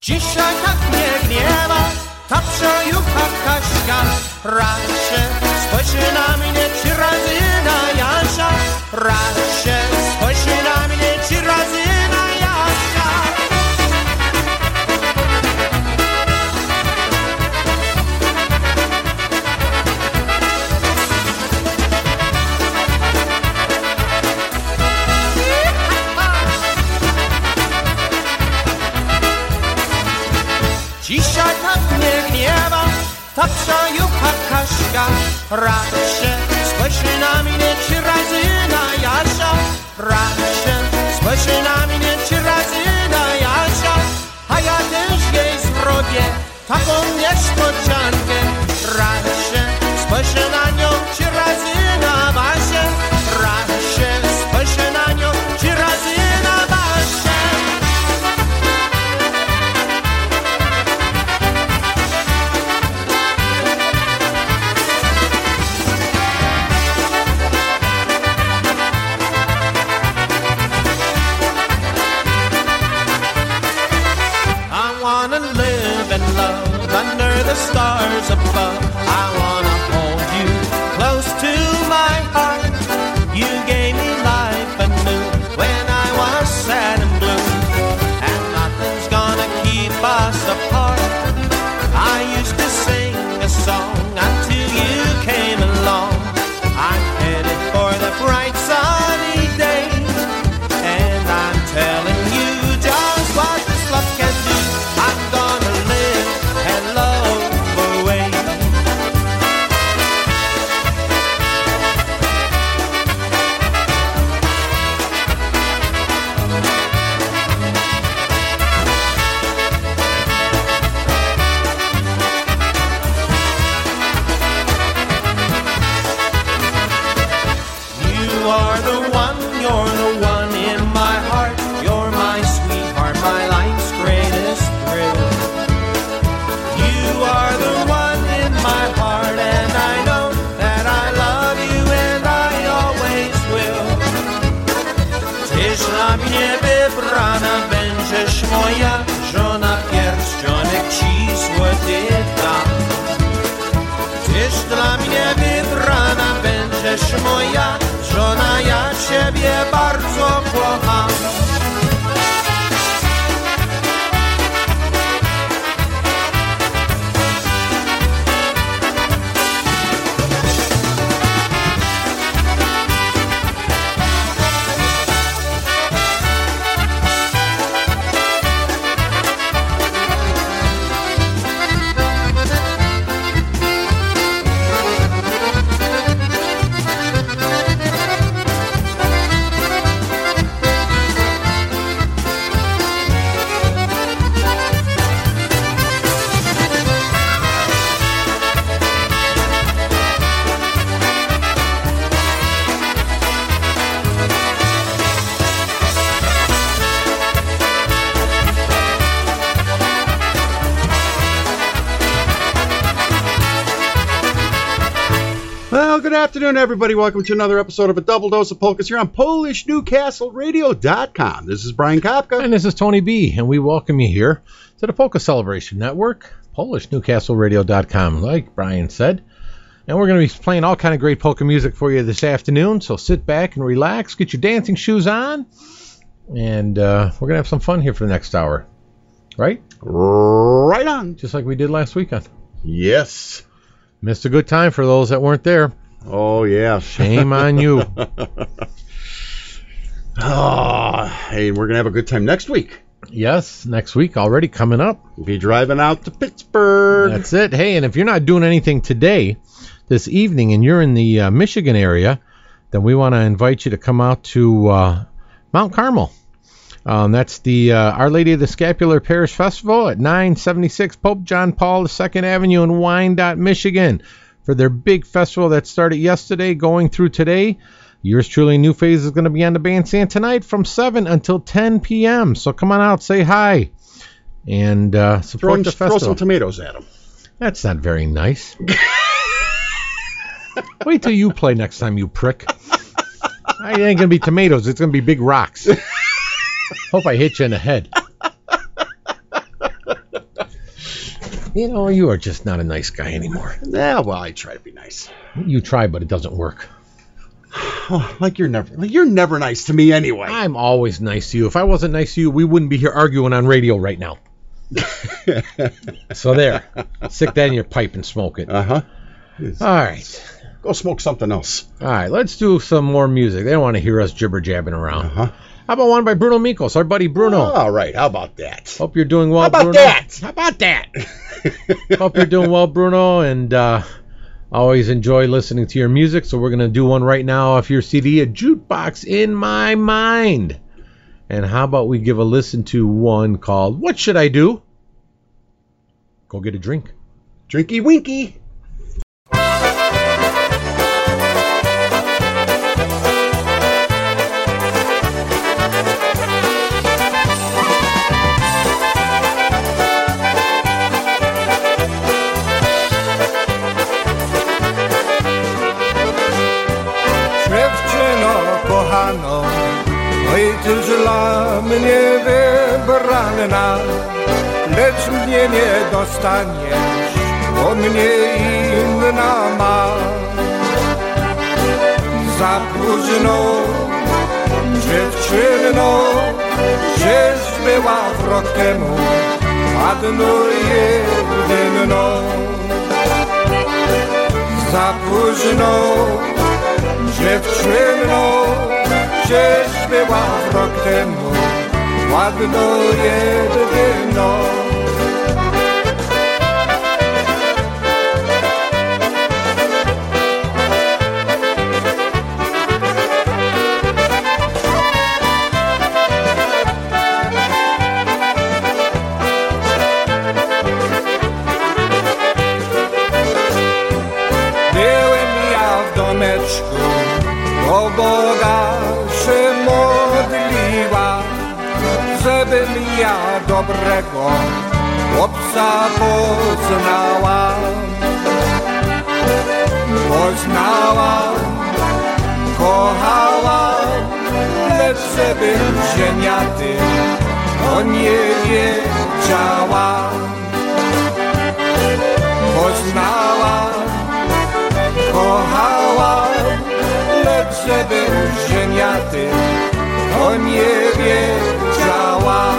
Dzisiaj tak mnie gniewa ta przejucha Kaśka. Raz się spojrzy na mnie trzy razy na Jasia. Raz się spojrzy na mnie trzy razy na Jasia. Dzisiaj tak mnie gniewa ta przejucha Kaśka. Raz się spojrzy na mnie trzy razy na Jasia. Raz się spojrzy na mnie trzy razy na Jasia. A ja też jej zrobię taką niespodziankę. Raz się spojrzy na nią trzy razy na Basię. Raz się spojrzy na nią trzy razy na Basię. Under the stars above, I wanna hold you close to my heart. You gave me life anew when I was sad and blue, and nothing's gonna keep us apart. I used to sing a song until you came along. I'm headed for the bright sunny day, and I'm telling you just what this love can do. I'm gonna moja żona pierścionek ci złoty da. Tyż dla mnie wybrana będziesz moja żona, ja ciebie bardzo kocham. Good afternoon, everybody. Welcome to another episode of A Double Dose of Polkas here on PolishNewcastleRadio.com. This is Brian Kapka. And this is Tony B. And we welcome you here to the Polka Celebration Network, PolishNewcastleRadio.com, like Brian said. And we're going to be playing all kind of great polka music for you this afternoon, so sit back and relax, get your dancing shoes on, and we're going to have some fun here for the next hour. Right? Right on. Just like we did last weekend. Yes. Missed a good time for those that weren't there. Oh, yeah. Shame on you. Hey, we're going to have a good time next week. Yes, next week already coming up. We'll be driving out to Pittsburgh. That's it. Hey, and if you're not doing anything today, this evening, and you're in the Michigan area, then we want to invite you to come out to Mount Carmel. That's the Our Lady of the Scapular Parish Festival at 976 Pope John Paul II Avenue in Wyandotte, Michigan, for their big festival that started yesterday, going through today. Yours truly, New Phase, is going to be on the bandstand tonight from 7 until 10 p.m. So come on out, say hi, and support the festival. Throw some tomatoes at them. That's not very nice. Wait till you play next time, you prick. It ain't going to be tomatoes. It's going to be big rocks. Hope I hit you in the head. You know, you are just not a nice guy anymore. Yeah, well, I try to be nice. You try, but it doesn't work. Oh, like you're never nice to me anyway. I'm always nice to you. If I wasn't nice to you, we wouldn't be here arguing on radio right now. So there. Stick that in your pipe and smoke it. Uh-huh. All right. Go smoke something else. All right, let's do some more music. They don't want to hear us jibber-jabbing around. Uh-huh. How about one by Bruno Mikos, our buddy Bruno? Oh, all right, how about that? Hope you're doing well, Bruno. How about that? Hope you're doing well, Bruno, and always enjoy listening to your music, so we're going to do one right now off your CD, A Jukebox In My Mind. And how about we give a listen to one called What Should I Do? Go get a drink. Drinky Winky. Mnie wybranna, lecz mnie nie dostaniesz, bo mnie inna ma. Za późno, dziewczyno, żeś była w rok temu, a dno jedyno. Za późno, dziewczyno, żeś była w rok temu, ładno jedyno. Byłem ja w domeczku, do Boga się modliła, żebym ja dobrego chłopca poznała. Poznała, kochała, lecz żebym ziemiaty o nie wiedziała. Poznała, kochała, lecz żebym ziemiaty o nie wiedziała.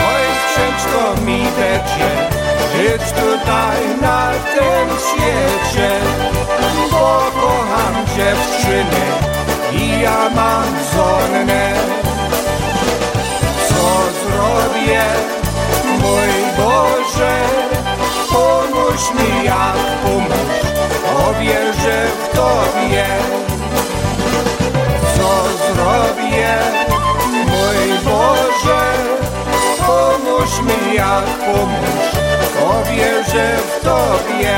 Oj, księżko mi decie, żyć tutaj na tym świecie, bo kocham dziewczyny i ja mam żonę. Co zrobię, mój Boże, pomóż mi jak pomóż, powierzę w Tobie. Co zrobię, mój Boże, pomóż mi jak pomóż, powierzę w Tobie.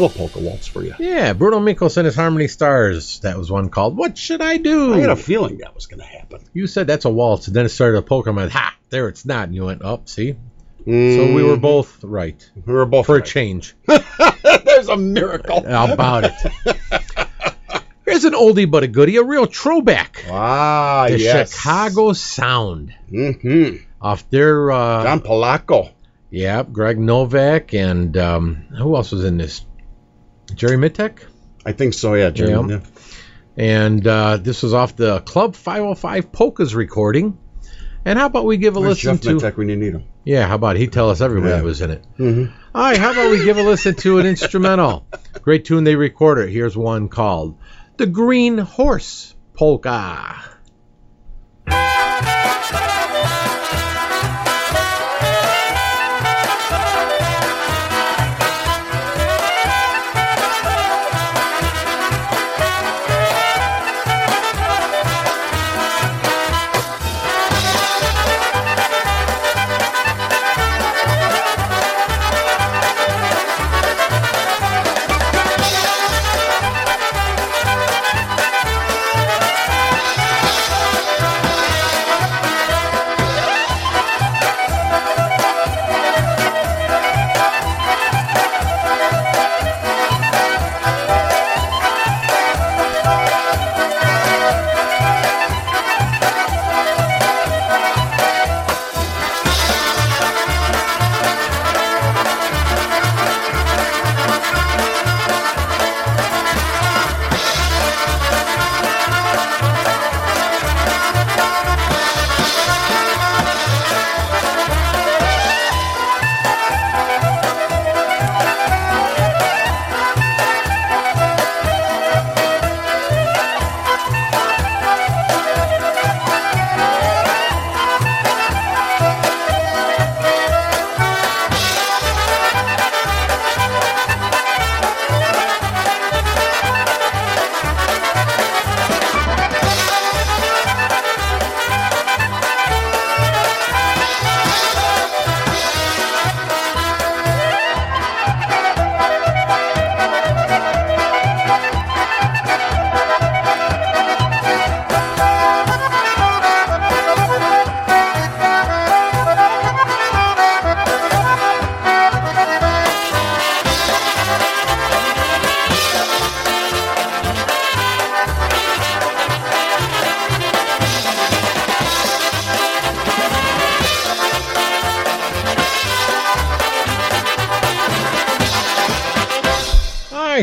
little polka waltz for you. Yeah, Bruno Mikos and his Harmony Stars. That was one called What Should I Do? I had a feeling that was going to happen. You said that's a waltz, and then it started a polka. And I went, ha, there it's not. And you went, oh, see? Mm. So we were both right. We were both for right. a change. There's a miracle. How about it? Here's an oldie but a goodie, a real throwback. Ah, the yes. Chicago Sound. Mm-hmm. Off their... John Palacco. Yeah, Greg Novak, and who else was in this? Jerry Mittek? I think so, yeah, Jerry. Yeah. And this was off the Club 505 Polkas recording. And how about we give a listen to... Jeff Mittek when you need him. Yeah, how about he tell us everybody was in it. Mm-hmm. All right, how about we give a listen to an instrumental? Great tune they recorded. Here's one called... The Green Horse Polka.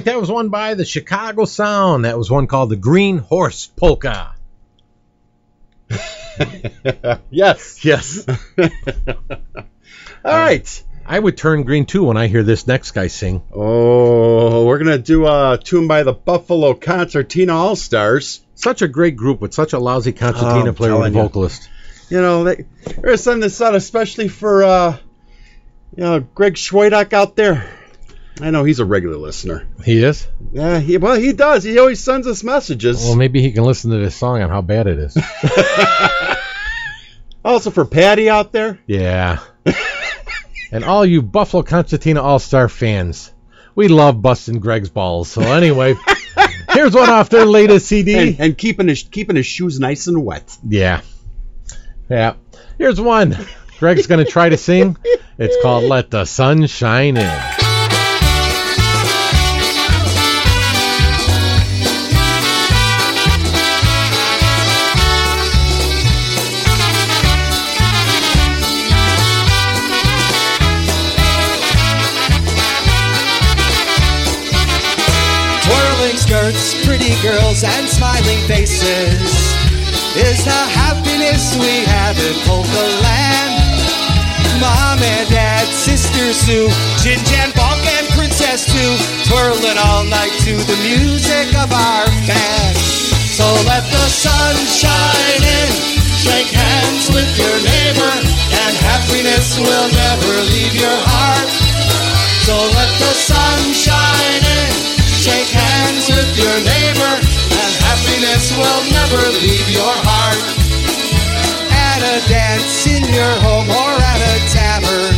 That was one by the Chicago Sound. That was one called The Green Horse Polka. Yes. Yes. All right. I would turn green, too, when I hear this next guy sing. Oh, we're going to do a tune by the Buffalo Concertina All-Stars. Such a great group with such a lousy concertina player and vocalist. You know, we're going to send this out especially for Greg Schwadak out there. I know he's a regular listener. He is? Yeah, he does. He always sends us messages. Well, maybe he can listen to this song on how bad it is. Also for Patty out there. Yeah. And all you Buffalo Concertina All-Star fans, we love busting Greg's balls. So anyway, here's one off their latest CD. And keeping his shoes nice and wet. Yeah. Yeah. Here's one Greg's going to try to sing. It's called Let the Sun Shine In. Pretty girls and smiling faces is the happiness we have in Polka Land. Mom and Dad, Sister Sue, Jinjan, Bonk, and Princess Two, twirling all night to the music of our band. So let the sun shine in, shake hands with your neighbor, and happiness will never leave your heart. So let the sun shine in, shake hands with your neighbor, and happiness will never leave your heart. At a dance in your home or at a tavern,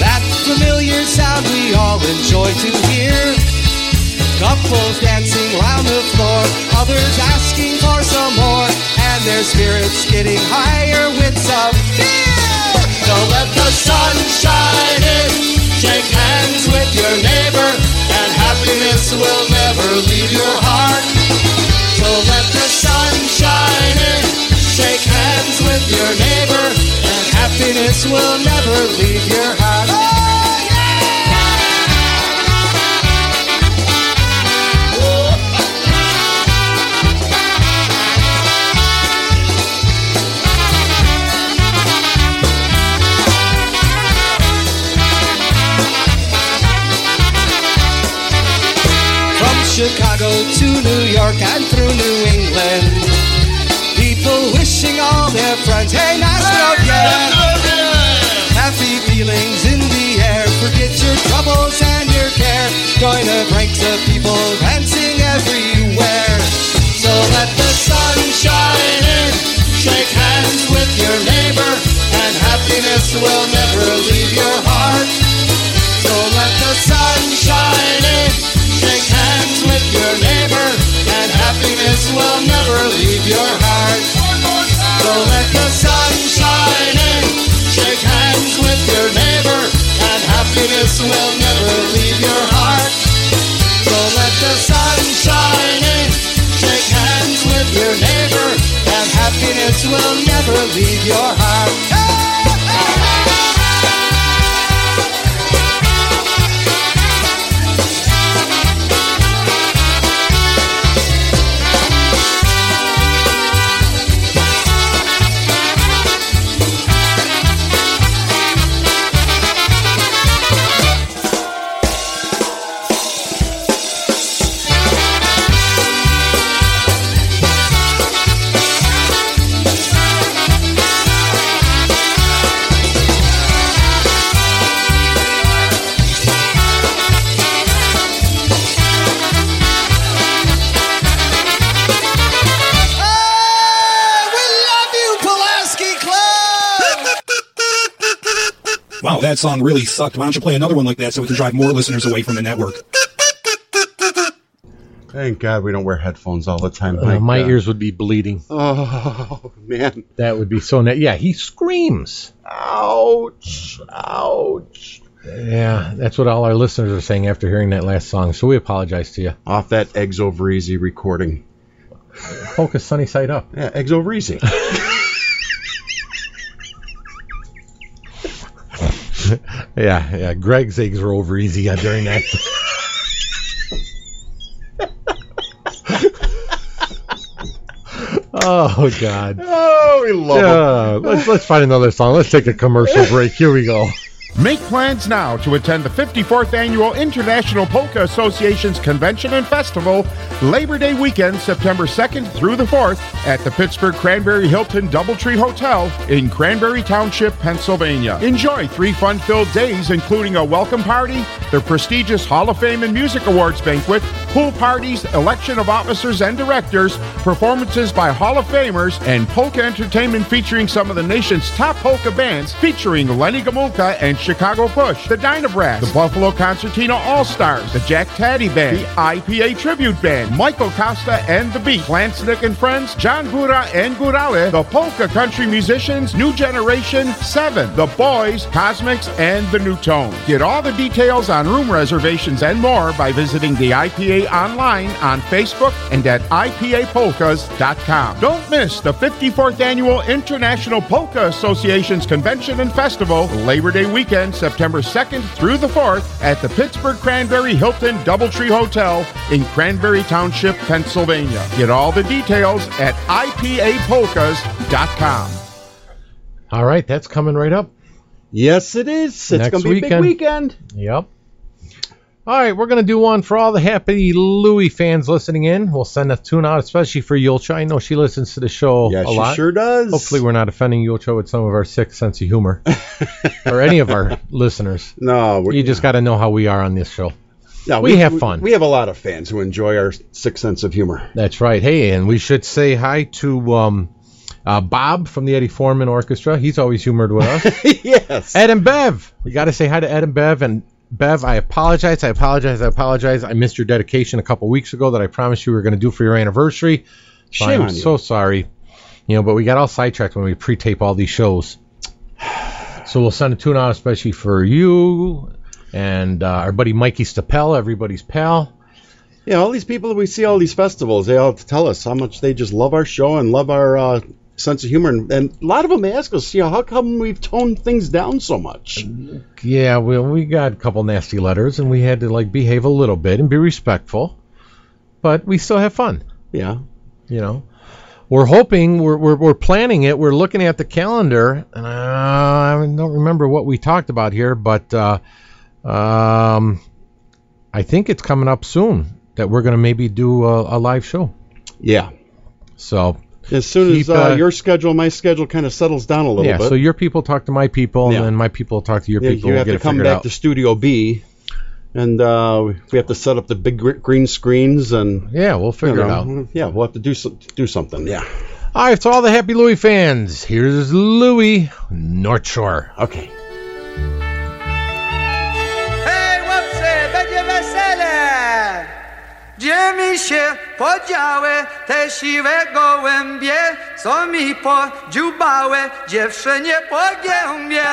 that familiar sound we all enjoy to hear. couples dancing round the floor, others asking for some more, and their spirits getting higher with some beer. So let the sun shine in, shake hands with your neighbor, and happiness will never leave your heart. So let the sun shine in, shake hands with your neighbor, and happiness will never leave your heart. Chicago to New York and through New England, people wishing all their friends, hey, nice love, yeah. Happy feelings in the air, forget your troubles and your care, join the ranks of people dancing everywhere. So let the sun shine in, shake hands with your neighbor, and happiness will never leave your heart. So let the sun shine in, shake hands with your neighbor, and happiness will never leave your heart. So let the sun shine in, shake hands with your neighbor, and happiness will never leave your heart. So let the sun shine in, shake hands with your neighbor, and happiness will never leave your heart. Wow, that song really sucked. Why don't you play another one like that so we can drive more listeners away from the network? Thank God we don't wear headphones all the time. My ears would be bleeding. Oh, man. That would be so... yeah, he screams. Ouch. Ouch. Yeah, that's what all our listeners are saying after hearing that last song, so we apologize to you. Off that Eggs Over Easy recording. Polka Sunny Side Up. Yeah, Eggs Over Easy. Yeah. Greg's eggs were over easy during that. Oh, God. Oh, we love it. Let's find another song. Let's take a commercial break. Here we go. Make plans now to attend the 54th Annual International Polka Association's Convention and Festival, Labor Day weekend, September 2nd through the 4th, at the Pittsburgh Cranberry Hilton Doubletree Hotel in Cranberry Township, Pennsylvania. Enjoy 3 fun-filled days, including a welcome party, the prestigious Hall of Fame and Music Awards banquet, pool parties, election of officers and directors, performances by Hall of Famers, and polka entertainment featuring some of the nation's top polka bands, featuring Lenny Gomulka and Chicago Push, the Dynabrass, the Buffalo Concertina All-Stars, the Jack Taddy Band, the IPA Tribute Band, Michael Costa and the Beat, Lance Nick and Friends, John Gura and Gurale, the Polka Country Musicians, New Generation 7, the Boys, Cosmics, and the New Tone. Get all the details on room reservations and more by visiting the IPA online on Facebook and at ipapolkas.com. Don't miss the 54th Annual International Polka Association's Convention and Festival, Labor Day weekend, September 2nd through the 4th at the Pittsburgh Cranberry Hilton Doubletree Hotel in Cranberry Township, Pennsylvania. Get all the details at IPAPolkas.com. All right, that's coming right up. Yes, it is. It's going to be a big weekend. Yep. All right, we're going to do one for all the Happy Louie fans listening in. We'll send a tune out, especially for Yulcha. I know she listens to the show a lot. Yeah, she sure does. Hopefully we're not offending Yulcha with some of our sick sense of humor. Or any of our listeners. No. You just got to know how we are on this show. No, we have fun. We have a lot of fans who enjoy our sick sense of humor. That's right. Hey, and we should say hi to... Bob from the Eddie Foreman Orchestra. He's always humored with us. Yes. Ed and Bev. We got to say hi to Ed and Bev and Bev, I apologize. I missed your dedication a couple weeks ago that I promised you we were going to do for your anniversary. Shame on you. I'm so sorry. You know, but we got all sidetracked when we pre-tape all these shows. So we'll send a tune-out especially for you and our buddy Mikey Stapel, everybody's pal. Yeah, all these people that we see, all these festivals, they all tell us how much they just love our show and love our sense of humor. And a lot of them ask us, you know, how come we've toned things down so much? Yeah, well, we got a couple nasty letters, and we had to, like, behave a little bit and be respectful. But we still have fun. Yeah. You know? We're hoping, we're planning it, we're looking at the calendar, and I don't remember what we talked about here, but I think it's coming up soon that we're going to maybe do a live show. Yeah. So as soon as your schedule, my schedule kind of settles down a little bit. Yeah, so your people talk to my people, and then my people talk to your people. You have to come back to Studio B, and we have to set up the big green screens, and we'll figure it out. Yeah, we'll have to do something. Yeah. All right, so all the Happy Louie fans, here's Louie, North Shore. Okay. Hey, what's it? Będzie wesele. Gdzie mi się podziały te siwe gołębie, co mi podziubały dziewczynie po gębie.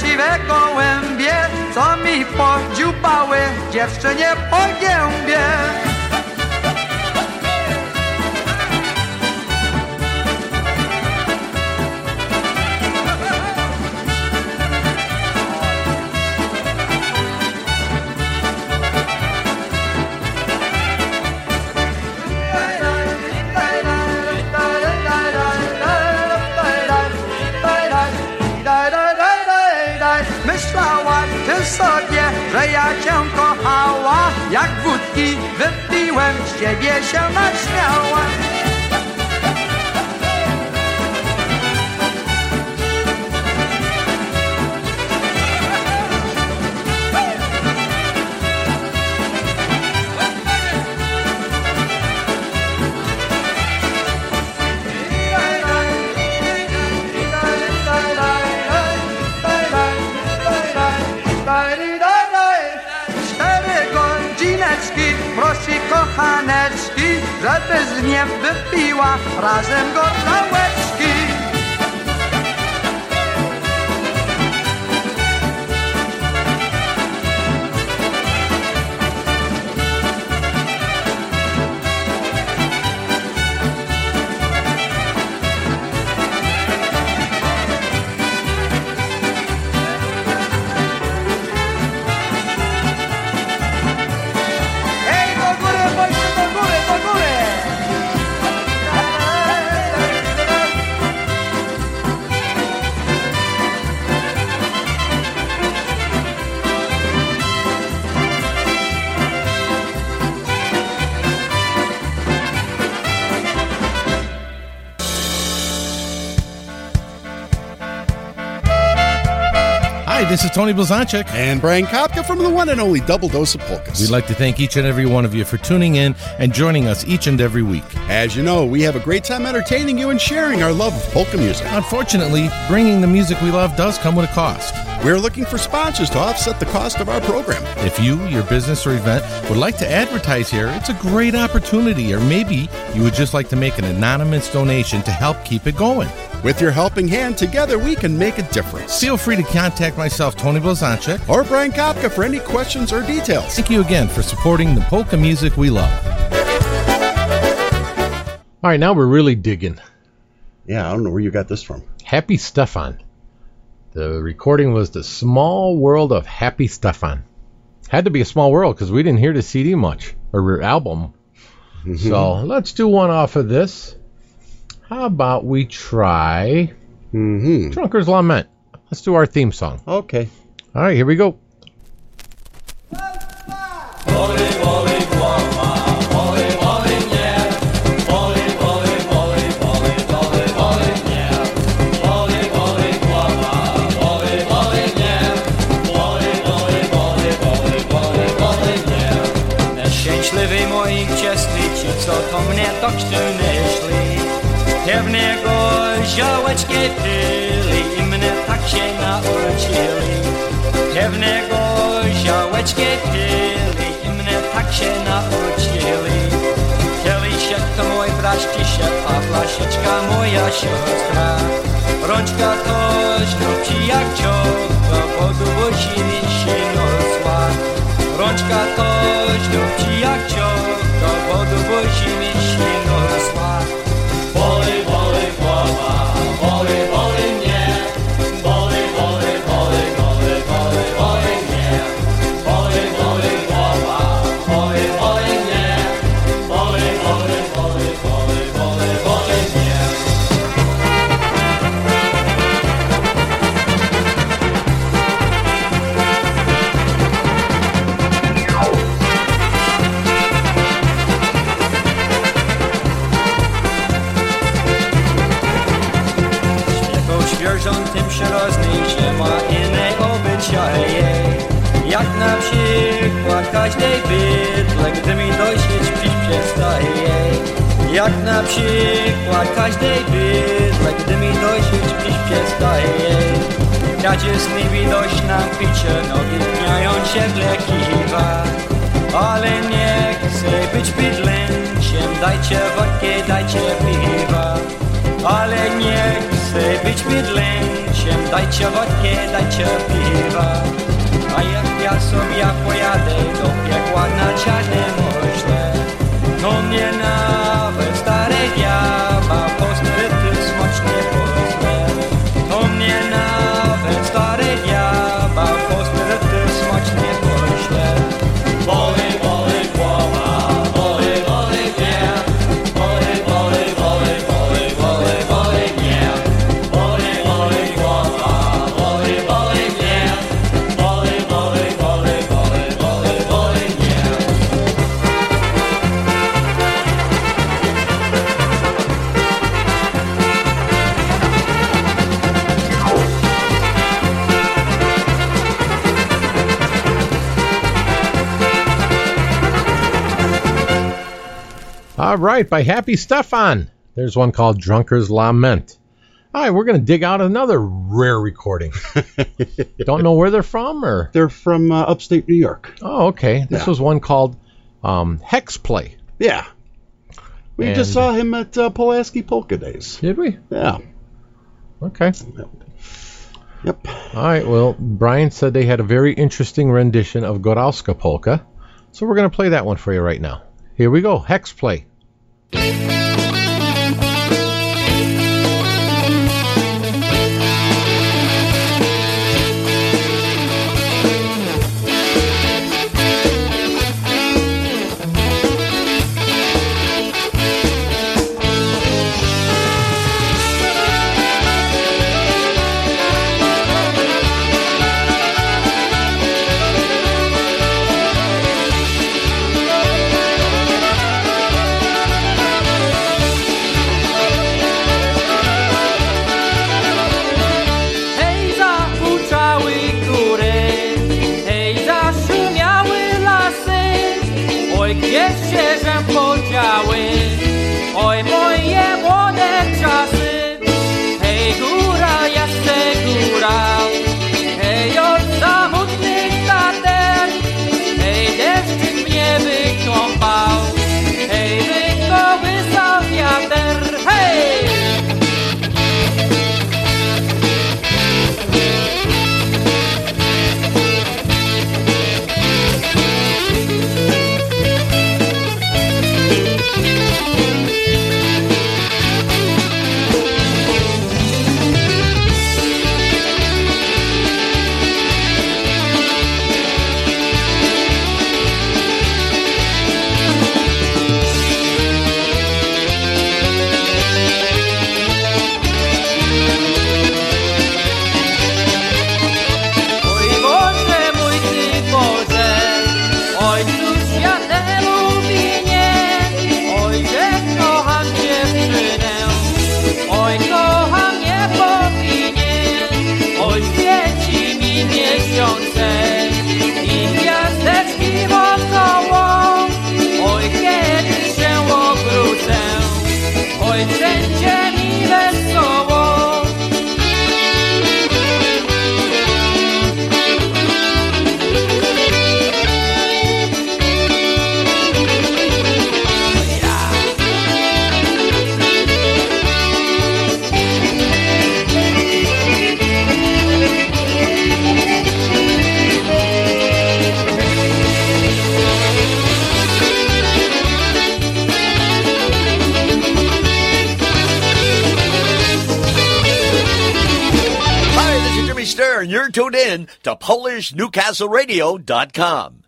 Siwe gołębie, co mi podziupały dziewczynie po gębie. Sobie, że ja cię kochała, jak wódki wypiłem, z ciebie się naśmiała. Kochaneczki, żeby z niem wypiła razem go całeczki. This is Tony Blazonczyk and Brian Kapka from the one and only Double Dose of Polkas. We'd like to thank each and every one of you for tuning in and joining us each and every week. As you know, we have a great time entertaining you and sharing our love of polka music. Unfortunately, bringing the music we love does come with a cost. We're looking for sponsors to offset the cost of our program. If you, your business or event would like to advertise here, it's a great opportunity. Or maybe you would just like to make an anonymous donation to help keep it going. With your helping hand, together we can make a difference. Feel free to contact myself, Tony Blazonczyk, or Brian Kapka for any questions or details. Thank you again for supporting the polka music we love. All right, now we're really digging. Yeah, I don't know where you got this from. Happy Stefan. The recording was The Small World of Happy Stefan. Had to be a small world because we didn't hear the CD much, or album. Mm-hmm. So let's do one off of this. How about we try Drunkard's Lament? Let's do our theme song. Okay. All right, here we go. tocztyny szli. Pewnego ziołeczkę pili i mnie tak się nauczyli. Pewnego ziołeczkę pili i mnie tak się nauczyli. Kieliszek to mój braściszek, a flaszeczka moja siostra. Rączka to ślubci jak ciąg, to podwozi się nosła. Rączka to ślubci jak ciąg, to podwozi się nosła. Boli, boli głowa, boli, boli mnie. Boli, boli, boli, boli, boli, boli mnie. Boli, boli głowa, boli, boli mnie. Boli, boli, boli, boli, boli, boli mnie. Tym się rozniesie, ma inne obyczaje. Jak na przykład każdej bydle, gdy mi dojść pić przestaje. Jak na przykład każdej bydle, gdy mi dojść pić przestaje. Jadzie z niewidość nam picie, no widniając się wlekiwa. Ale nie chcę być bydlęciem, dajcie wodkę, dajcie piwa. Ale nie chcę być bydlęciem, dajcie wodkę, dajcie piwa. A jak ja sobie pojadę do piekła na czarne moźle, to mnie nawet stare diaba postryty smocznie pozle. To mnie nawet stare diaba postryty smocznie pośle. Boli, boli głowa, boli, boli mnie. All right, by Happy Stefan. There's one called Drunkard's Lament. All right, we're going to dig out another rare recording. Don't know where they're from? Or they're from upstate New York. Oh, okay. This was one called Hex Play. Yeah. We just saw him at Pulaski Polka Days. Did we? Yeah. Okay. Yep. All right, well, Brian said they had a very interesting rendition of Goralska Polka, so we're going to play that one for you right now. Here we go, Hex Play. You're tuned in to PolishNewcastleRadio.com.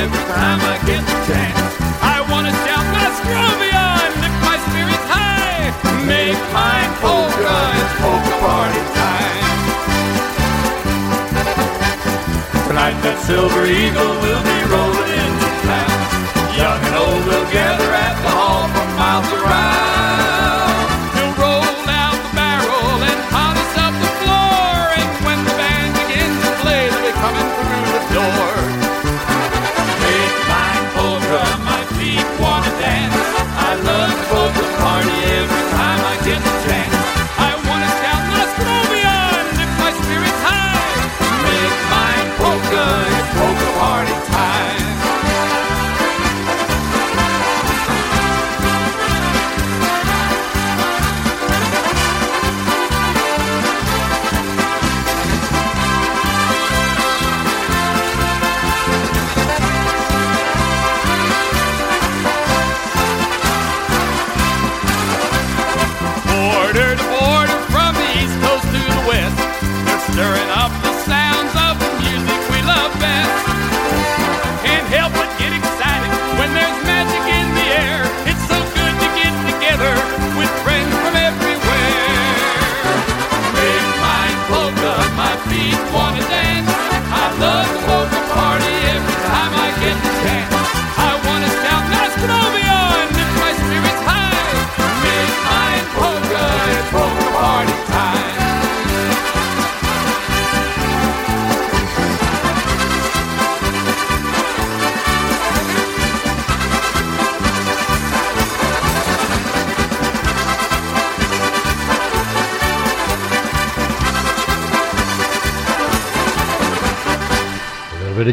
Every time I get the chance, I want to shout my Scrovia and lift my spirits high. Make mine polka, it's polka party time. Tonight that silver eagle will be rolling into town. Young and old will gather at the hall for miles around. You'll roll out the barrel and polish up the floor, and when the band begins to play, they'll be coming through the door.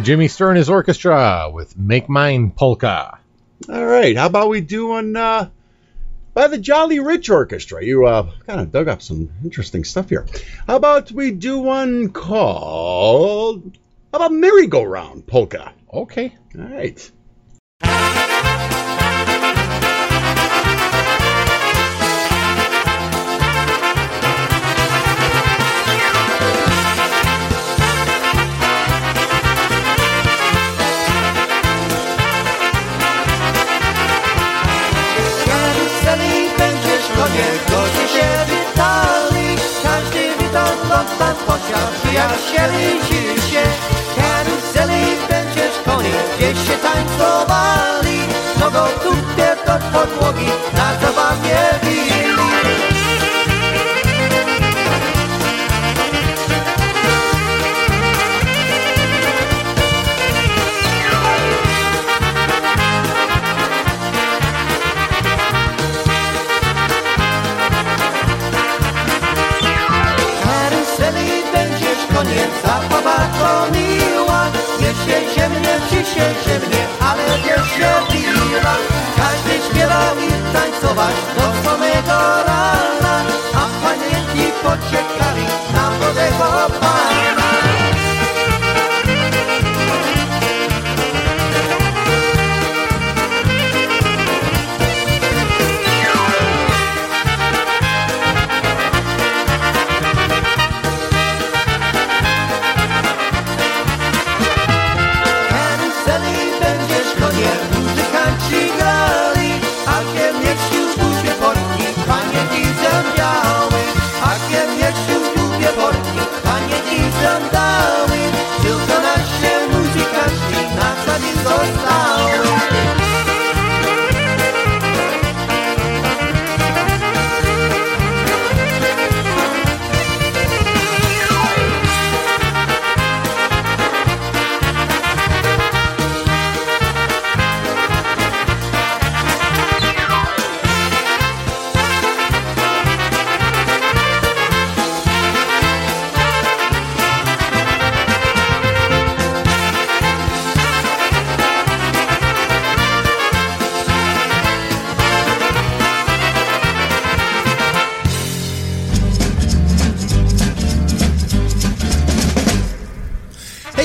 Jimmy Stern and his orchestra with Make Mine Polka. All right, how about we do one by the Jolly Rich Orchestra? You kind of dug up some interesting stuff here. How about we do one called, how about Merry-Go-Round Polka? Okay. All right. Przyjacieli dzieli się, karuzeli będziesz koniec, gdzieś się tańcowali, nogą tupie do podłogi, na zabawie bili. Zabawa to miła, nie się mnie, ale wiesz, że biła. Każdy śpiewał i tańcować do samego rana, a panienki poczekali na młodego pana. Panie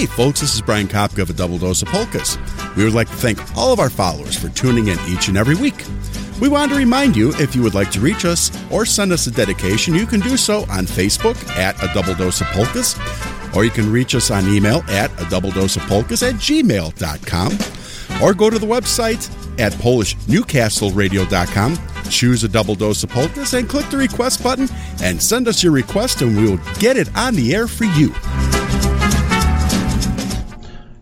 Hey folks, this is Brian Kapka of A Double Dose of Polkas. We would like to thank all of our followers for tuning in each and every week. We want to remind you, if you would like to reach us or send us a dedication, you can do so on Facebook at A Double Dose of Polkas, or you can reach us on email at adoubledoseofpolkas@gmail.com, or go to the website at PolishNewcastleRadio.com, choose A Double Dose of Polkas, and click the request button and send us your request, and we will get it on the air for you.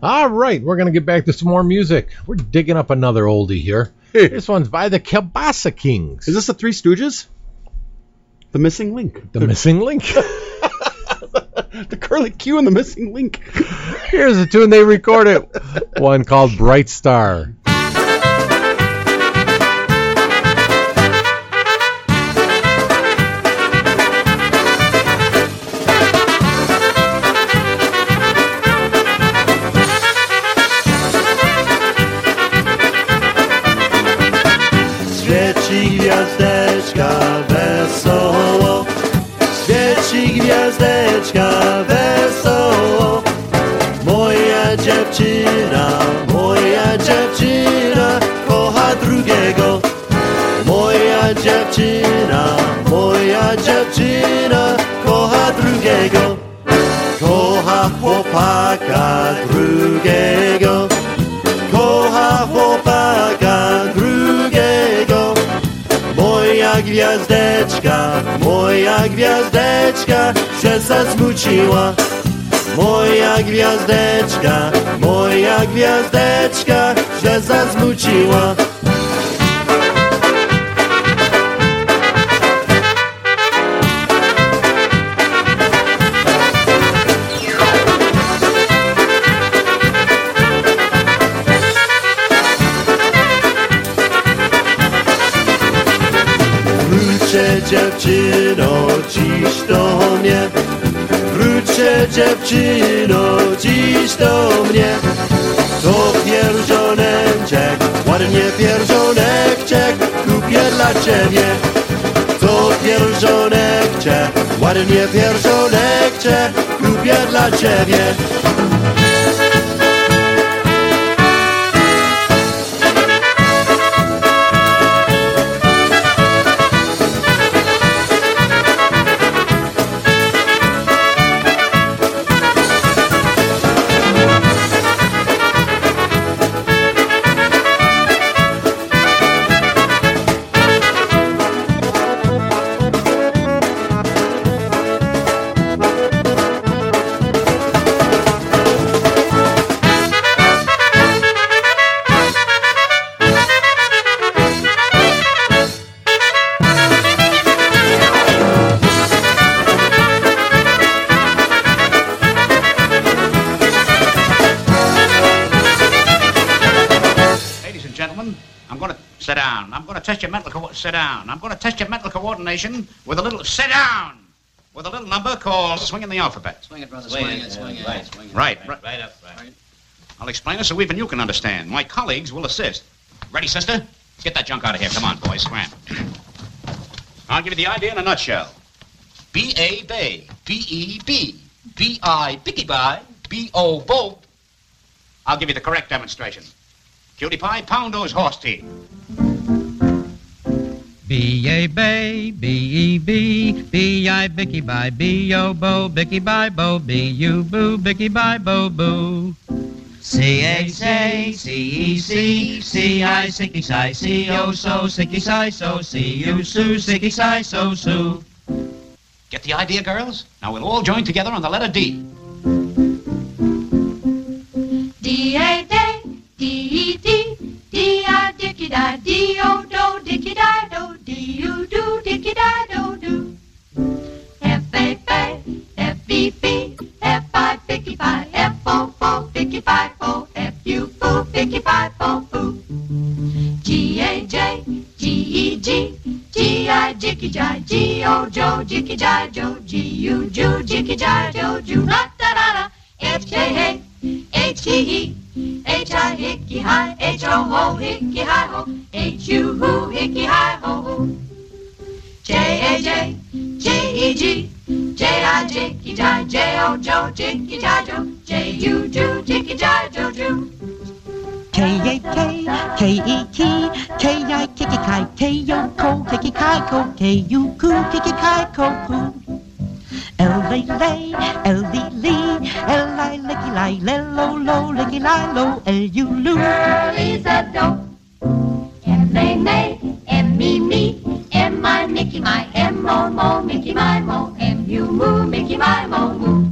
All right, we're going to get back to some more music. We're digging up another oldie here. This one's by the Kielbasa Kings. Is this the Three Stooges? The Missing Link. The Missing Link. The curly Q and the Missing Link. Here's a tune they recorded. One called Bright Star. Wesoło, moja dziewczyna kocha drugiego. Moja dziewczyna kocha drugiego. Kocha chłopaka drugiego. Kocha chłopaka drugiego. Moja gwiazdeczka się zasmuciła. Moja gwiazdeczka się zasmuciła. Dziewczyno, dziś do mnie, wróćcie dziewczyno, dziś do mnie. To pierzoneczek, ładnie pierzoneczek, kupię dla ciebie. To pierzoneczek, ładnie pierzoneczek, kupię dla ciebie. I'm going to test your mental coordination with a little sit down, with a little number called Swinging the Alphabet. Swing it, brother. Swing it. Right up. I'll explain it so even you can understand. My colleagues will assist. Ready, sister? Let's get that junk out of here. Come on, boys, scram. I'll give you the idea in a nutshell. B-A, bay. B-E-B. B-I, bicky by. B-O, bo. I'll give you the correct demonstration. Cutie pie, pound those horse teeth. B-A-B, B-E-B, B-I, bicky by, B-O-Bo, bicky by, bo, B-U-Boo, bicky by, bo-boo. C-A-C, C-E-C, C-I, sicky-si, C-O-so, sicky-si-so, C-U-Soo, sicky-si-so-soo. Get the idea, girls? Now we'll all join together on the letter D. D-A-D, D-E-D, D-I, dicky-di, D-O-do, dicky-di-do, D-U-do, dicky-di-do-do. F-A-F-A, F-E-B, F-I, picky-pie, F-O-Fo, picky-pie-fo, F-U-foo, picky-pie-fo-foo. G-A-J, G-E-G, G-I, jicky-ji, G-O-jo, jicky-ji-jo, G-U-ju, jicky-ji-jo-ju, la-da-da-da, F-J-A, H-E-E, H-I, hickey-hi, H-O-ho, hickey-hi-ho, H-U-hoo, hickey-hi-ho-hoo. J-A-J, J-E-G, J-I, jicky-ji, J-O-jo, jicky-ji-jo, J-U-J-U, Jiki-J-J-O-J-U. K-A-K, K-E-K, K-I-K-I-K-I, K-O-K, K-I-K-O, K-U-K-O, K-I-K-O-K-O. L-A-L-A, L-D-L-E, L-I-L-I-L-I, L-O-L-O, L-I-L-O, L-U-L-U. Girlie's a dope. M-A-May, M-E-Me, M-I, Mickey, my M-O-Mo, Mickey, my Mo, M-U-Moo, Mickey, my Mo-Moo.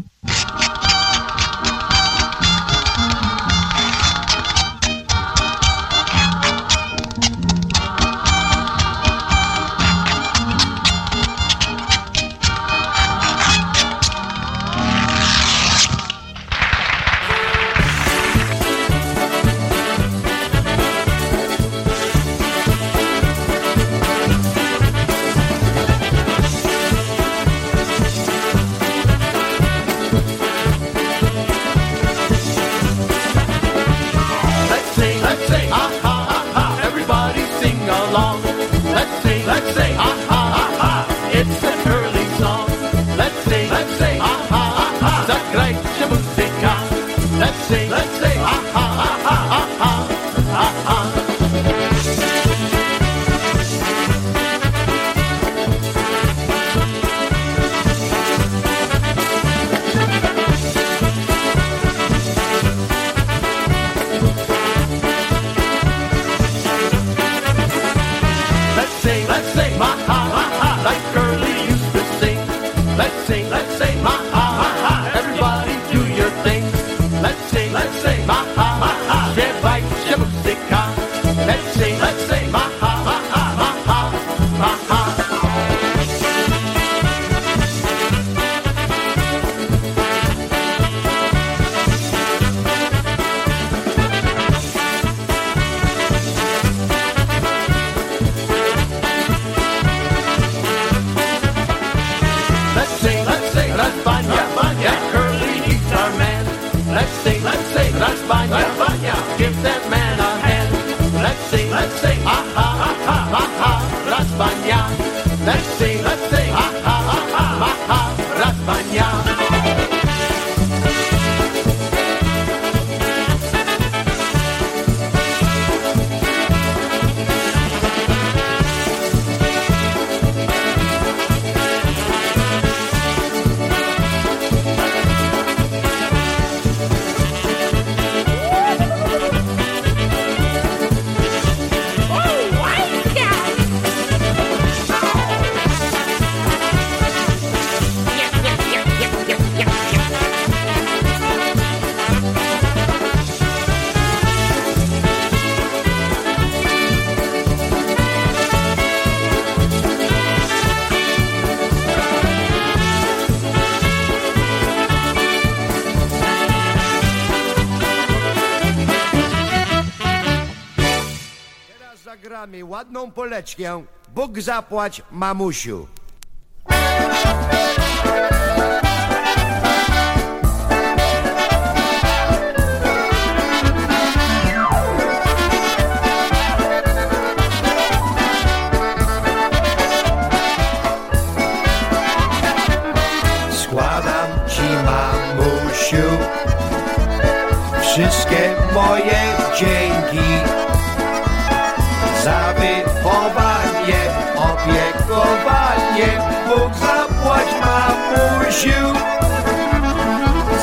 Ładną poleczkę, Bóg zapłać mamusiu. Składam ci mamusiu wszystkie moje dzięki. Za wychowanie, opiekowanie, Bóg zapłać mamusiu.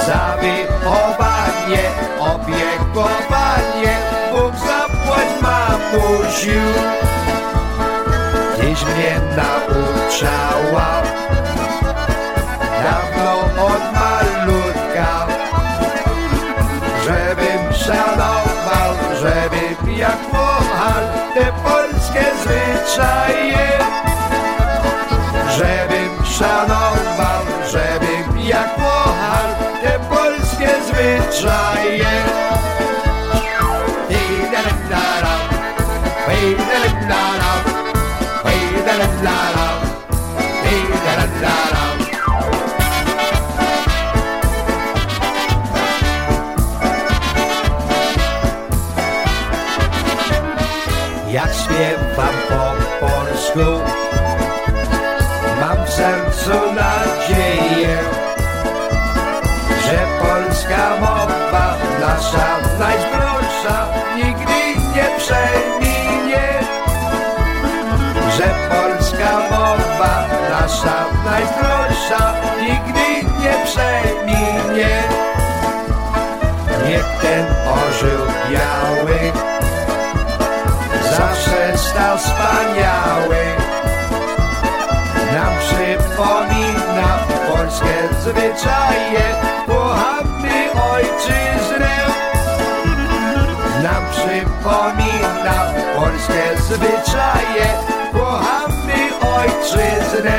Za wychowanie, opiekowanie, Bóg zapłać mamusiu. Tyś mnie nauczała, dawno od malutka, żebym szanował, żebym jak kochał te polskie zwyczaje, żebym szanował, żebym ja kochał te polskie zwyczaje. Jak śpiewam po polsku, mam w sercu nadzieję, że Polska Polska mowa nasza najzbroższa nigdy nie przeminie, że polska mowa nasza najzbroższa nigdy nie przeminie. Niech ten orzeł biały zawsze stał wspaniały, nam przypomina polskie zwyczaje, kochamy ojczyznę. Nam przypomina polskie zwyczaje, kochamy ojczyznę.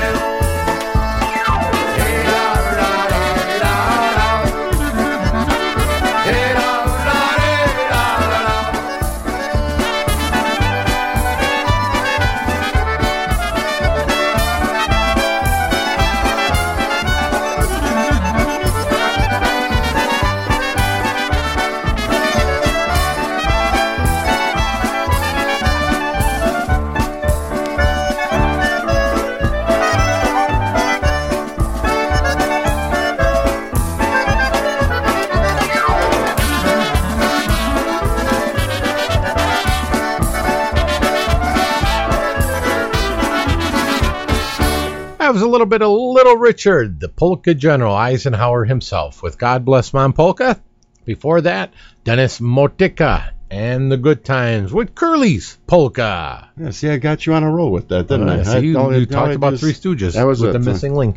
A little bit of Little Richard, the Polka General Eisenhower himself, with God Bless Mom Polka. Before that, Dennis Motyka and the Good Times with Curly's Polka. Yeah, see, I got you on a roll with that, didn't I? So you talked about Three Stooges that was with the Missing Link.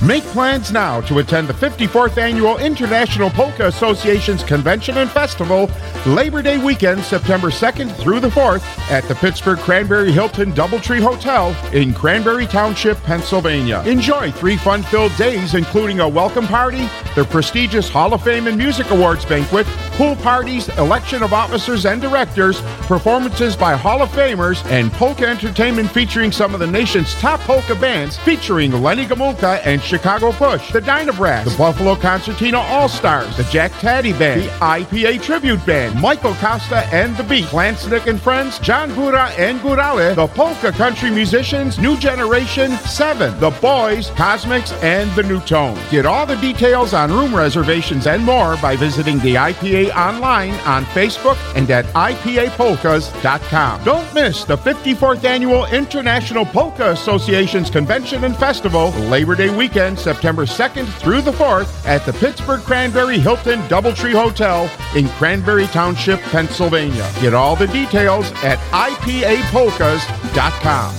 Make plans now to attend the 54th Annual International Polka Association's Convention and Festival, Labor Day weekend, September 2nd through the 4th, at the Pittsburgh Cranberry Hilton Doubletree Hotel in Cranberry Township, Pennsylvania. Enjoy 3 fun-filled days, including a welcome party, the prestigious Hall of Fame and Music Awards banquet, pool parties, election of officers and directors, performances by Hall of Famers, and polka entertainment featuring some of the nation's top polka bands, featuring Lenny Gomulka and Chicago Push, the Dynabrass, the Buffalo Concertina All-Stars, the Jack Taddy Band, the IPA Tribute Band, Michael Costa and the Beat, Lance Nick and Friends, John Gura and Gurale, the Polka Country Musicians, New Generation 7, the Boys, Cosmics, and the New Tone. Get all the details on room reservations and more by visiting the IPA online on Facebook and at ipapolkas.com. Don't miss the 54th Annual International Polka Association's Convention and Festival, Labor Day weekend, September 2nd through the 4th at the Pittsburgh Cranberry Hilton Doubletree Hotel in Cranberry Township, Pennsylvania. Get all the details at ipapolkas.com.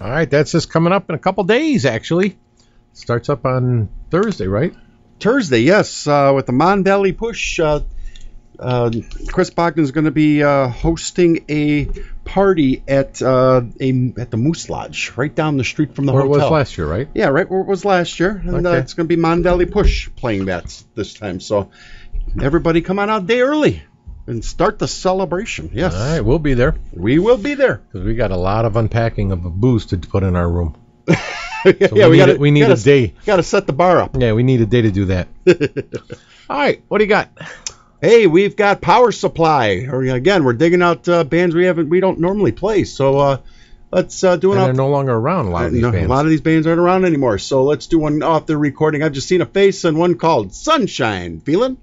All right, that's just coming up in a couple days, actually. Starts up on Thursday, right? Thursday, yes, with the Mon Valley Push. Chris Bogdan's going to be hosting a party at the Moose Lodge right down the street from the hotel. Where it was last year, right? Yeah, right where it was last year. And okay. It's going to be Mon Valley Push playing that this time. So everybody come on out day early and start the celebration. Yes. All right, we'll be there. We will be there. Because we got a lot of unpacking of booze to put in our room. So we need a day. Got to set the bar up. Yeah, we need a day to do that. All right, what do you got? Hey, we've got Power Supply. Again, we're digging out bands we don't normally play. So let's do one. And they're no longer around. A lot of these bands aren't around anymore. So let's do one off their recording. I've just seen a face and one called Sunshine. Feeling?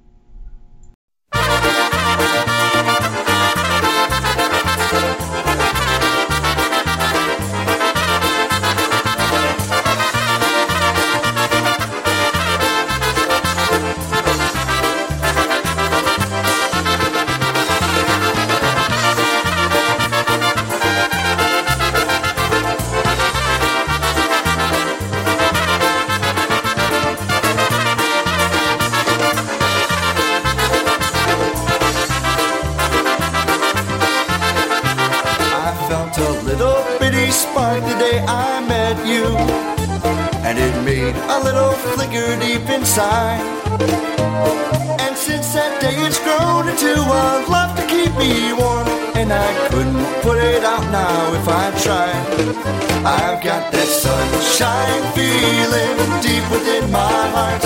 Inside. And since that day it's grown into a love to keep me warm, and I couldn't put it out now if I tried. I've got that sunshine feeling deep within my heart.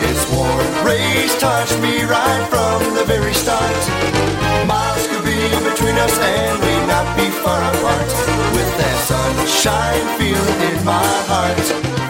Its warm rays touch me right from the very start. Miles could be between us and we not be far apart, with that sunshine feeling in my heart.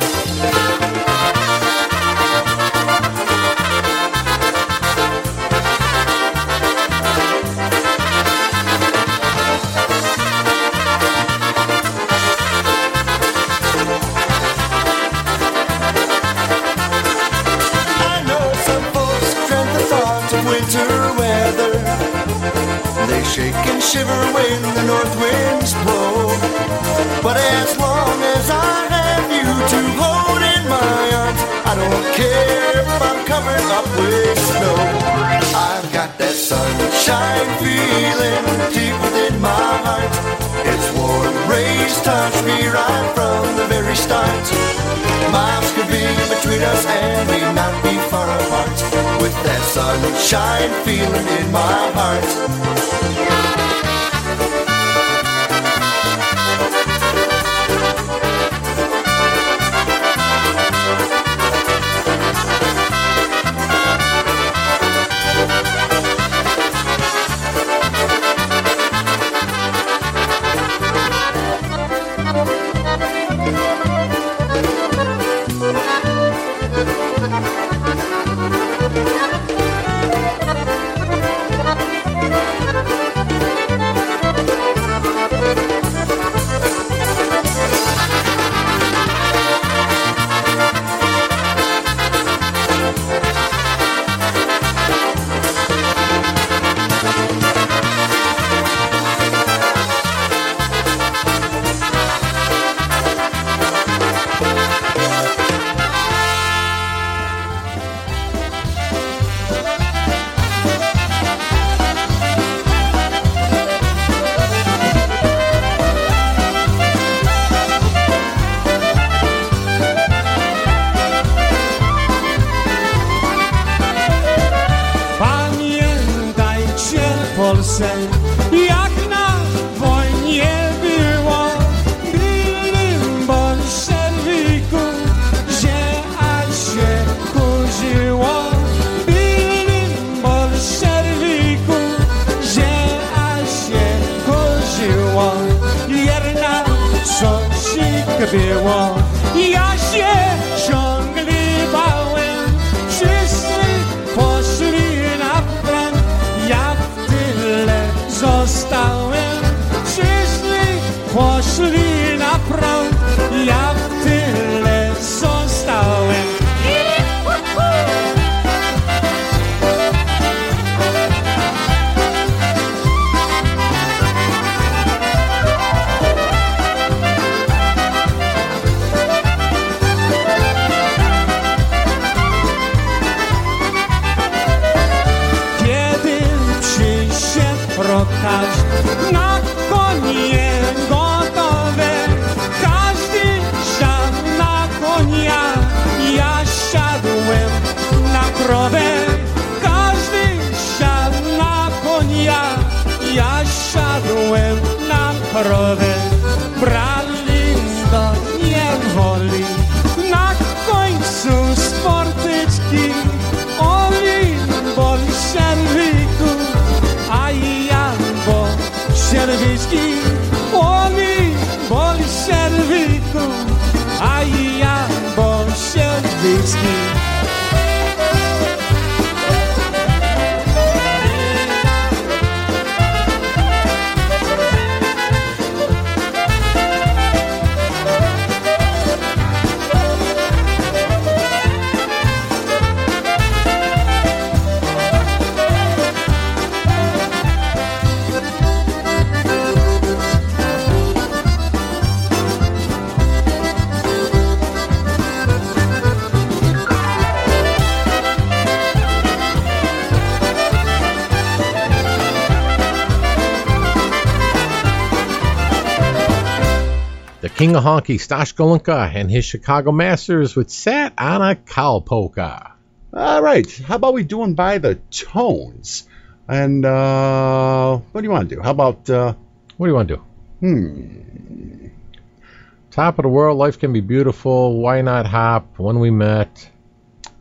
shake and shiver when the north winds blow. But as long as I have you to hold in my arms, I don't care if I'm covered up with snow. I've got that sunshine feeling deep within my heart. Its warm rays touch me right from the very start. Miles could be between us and we not be far apart, with that sunshine feeling in my heart. King of Honky, Stash Golinka, and his Chicago Masters with Sat on a Cow Polka. All right, how about we do them by the tones? And what do you want to do? How about... what do you want to do? Top of the World, Life Can Be Beautiful, Why Not Hop, When We Met.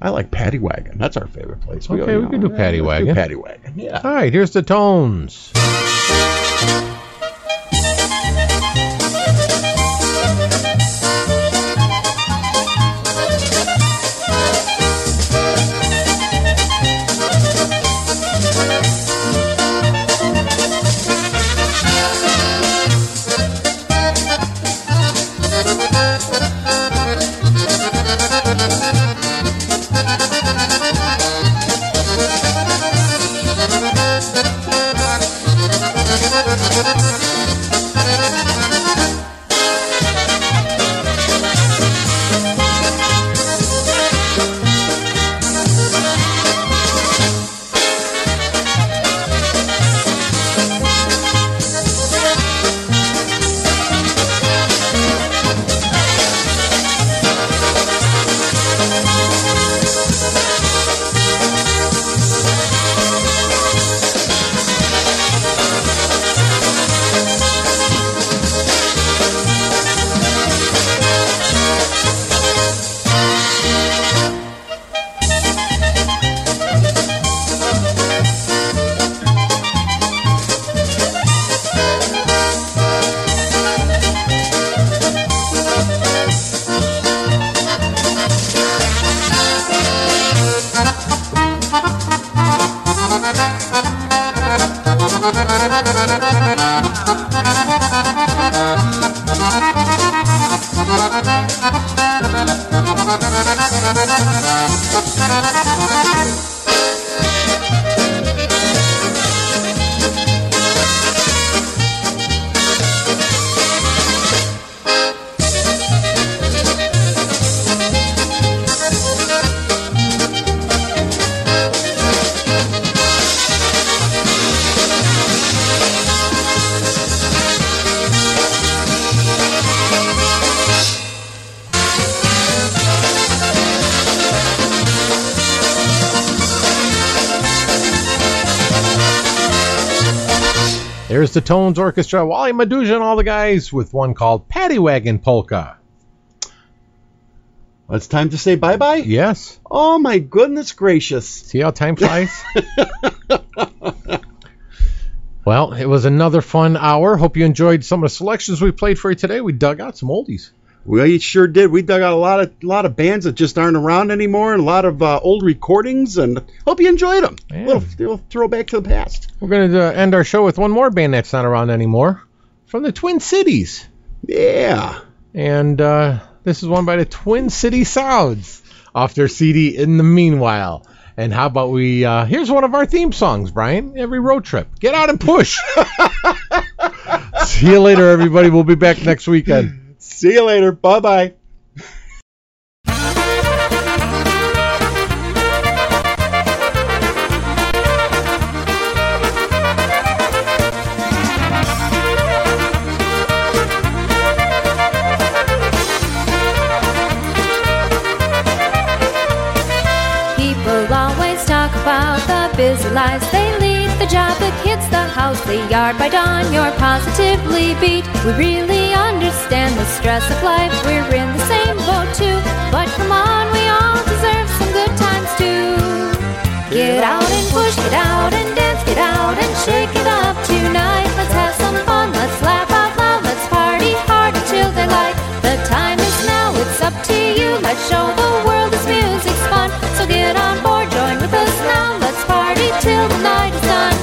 I like Paddy Wagon. That's our favorite place. Okay, we can do Paddy Wagon. Do Paddy Wagon, yeah. All right, here's the tones. There's the Tones Orchestra, Wally Maduja and all the guys with one called Paddy Wagon Polka. Well, it's time to say bye-bye? Yes. Oh, my goodness gracious. See how time flies? Well, it was another fun hour. Hope you enjoyed some of the selections we played for you today. We dug out some oldies. We sure did. We dug out a lot of bands that just aren't around anymore, and a lot of old recordings, and hope you enjoyed them. Yeah. A little throwback to the past. We're going to end our show with one more band that's not around anymore, from the Twin Cities. Yeah. And this is one by the Twin City Sounds off their CD In the Meanwhile. And how about we, here's one of our theme songs, Brian, every road trip. Get out and push. See you later, everybody. We'll be back next weekend. See you later. Bye-bye. People always talk about the busy lives they lead, the job, the kids, the house, the yard. By dawn, you're positively beat. We really understand the stress of life. We're in the same boat too. But come on, we all deserve some good times too. Get out and push, get out and dance, get out and shake it up tonight. Let's have some fun, let's laugh out loud, let's party hard until daylight. The time is now, it's up to you. Let's show the world this music's fun. So get on board, join with us now. Let's party till the night is done.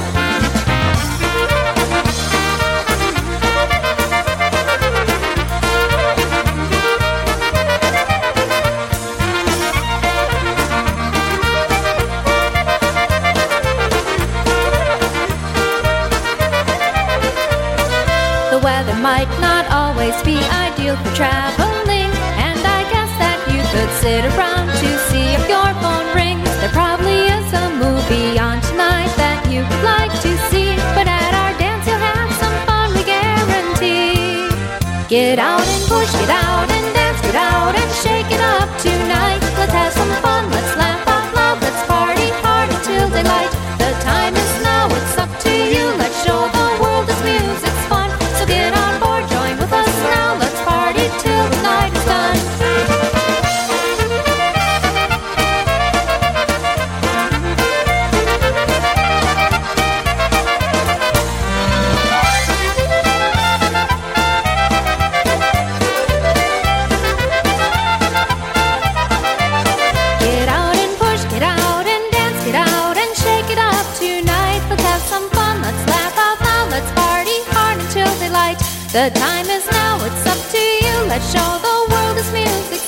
Might not always be ideal for traveling, and I guess that you could sit around to see if your phone rings. There probably is a movie on tonight that you would like to see, but at our dance you'll have some fun, we guarantee. Get out and push, get out and dance, get out and shake it up tonight. Let's have some fun, let's laugh out loud, let's party hard until daylight. The time is now, it's up to you, let's show the world this music's fun. So get on. Till the night is done. Get out and push, get out and dance, get out and shake it up tonight. Let's have some fun, let's laugh out loud, let's party hard until daylight. The time is now, it's up to you. Let's show the world this music.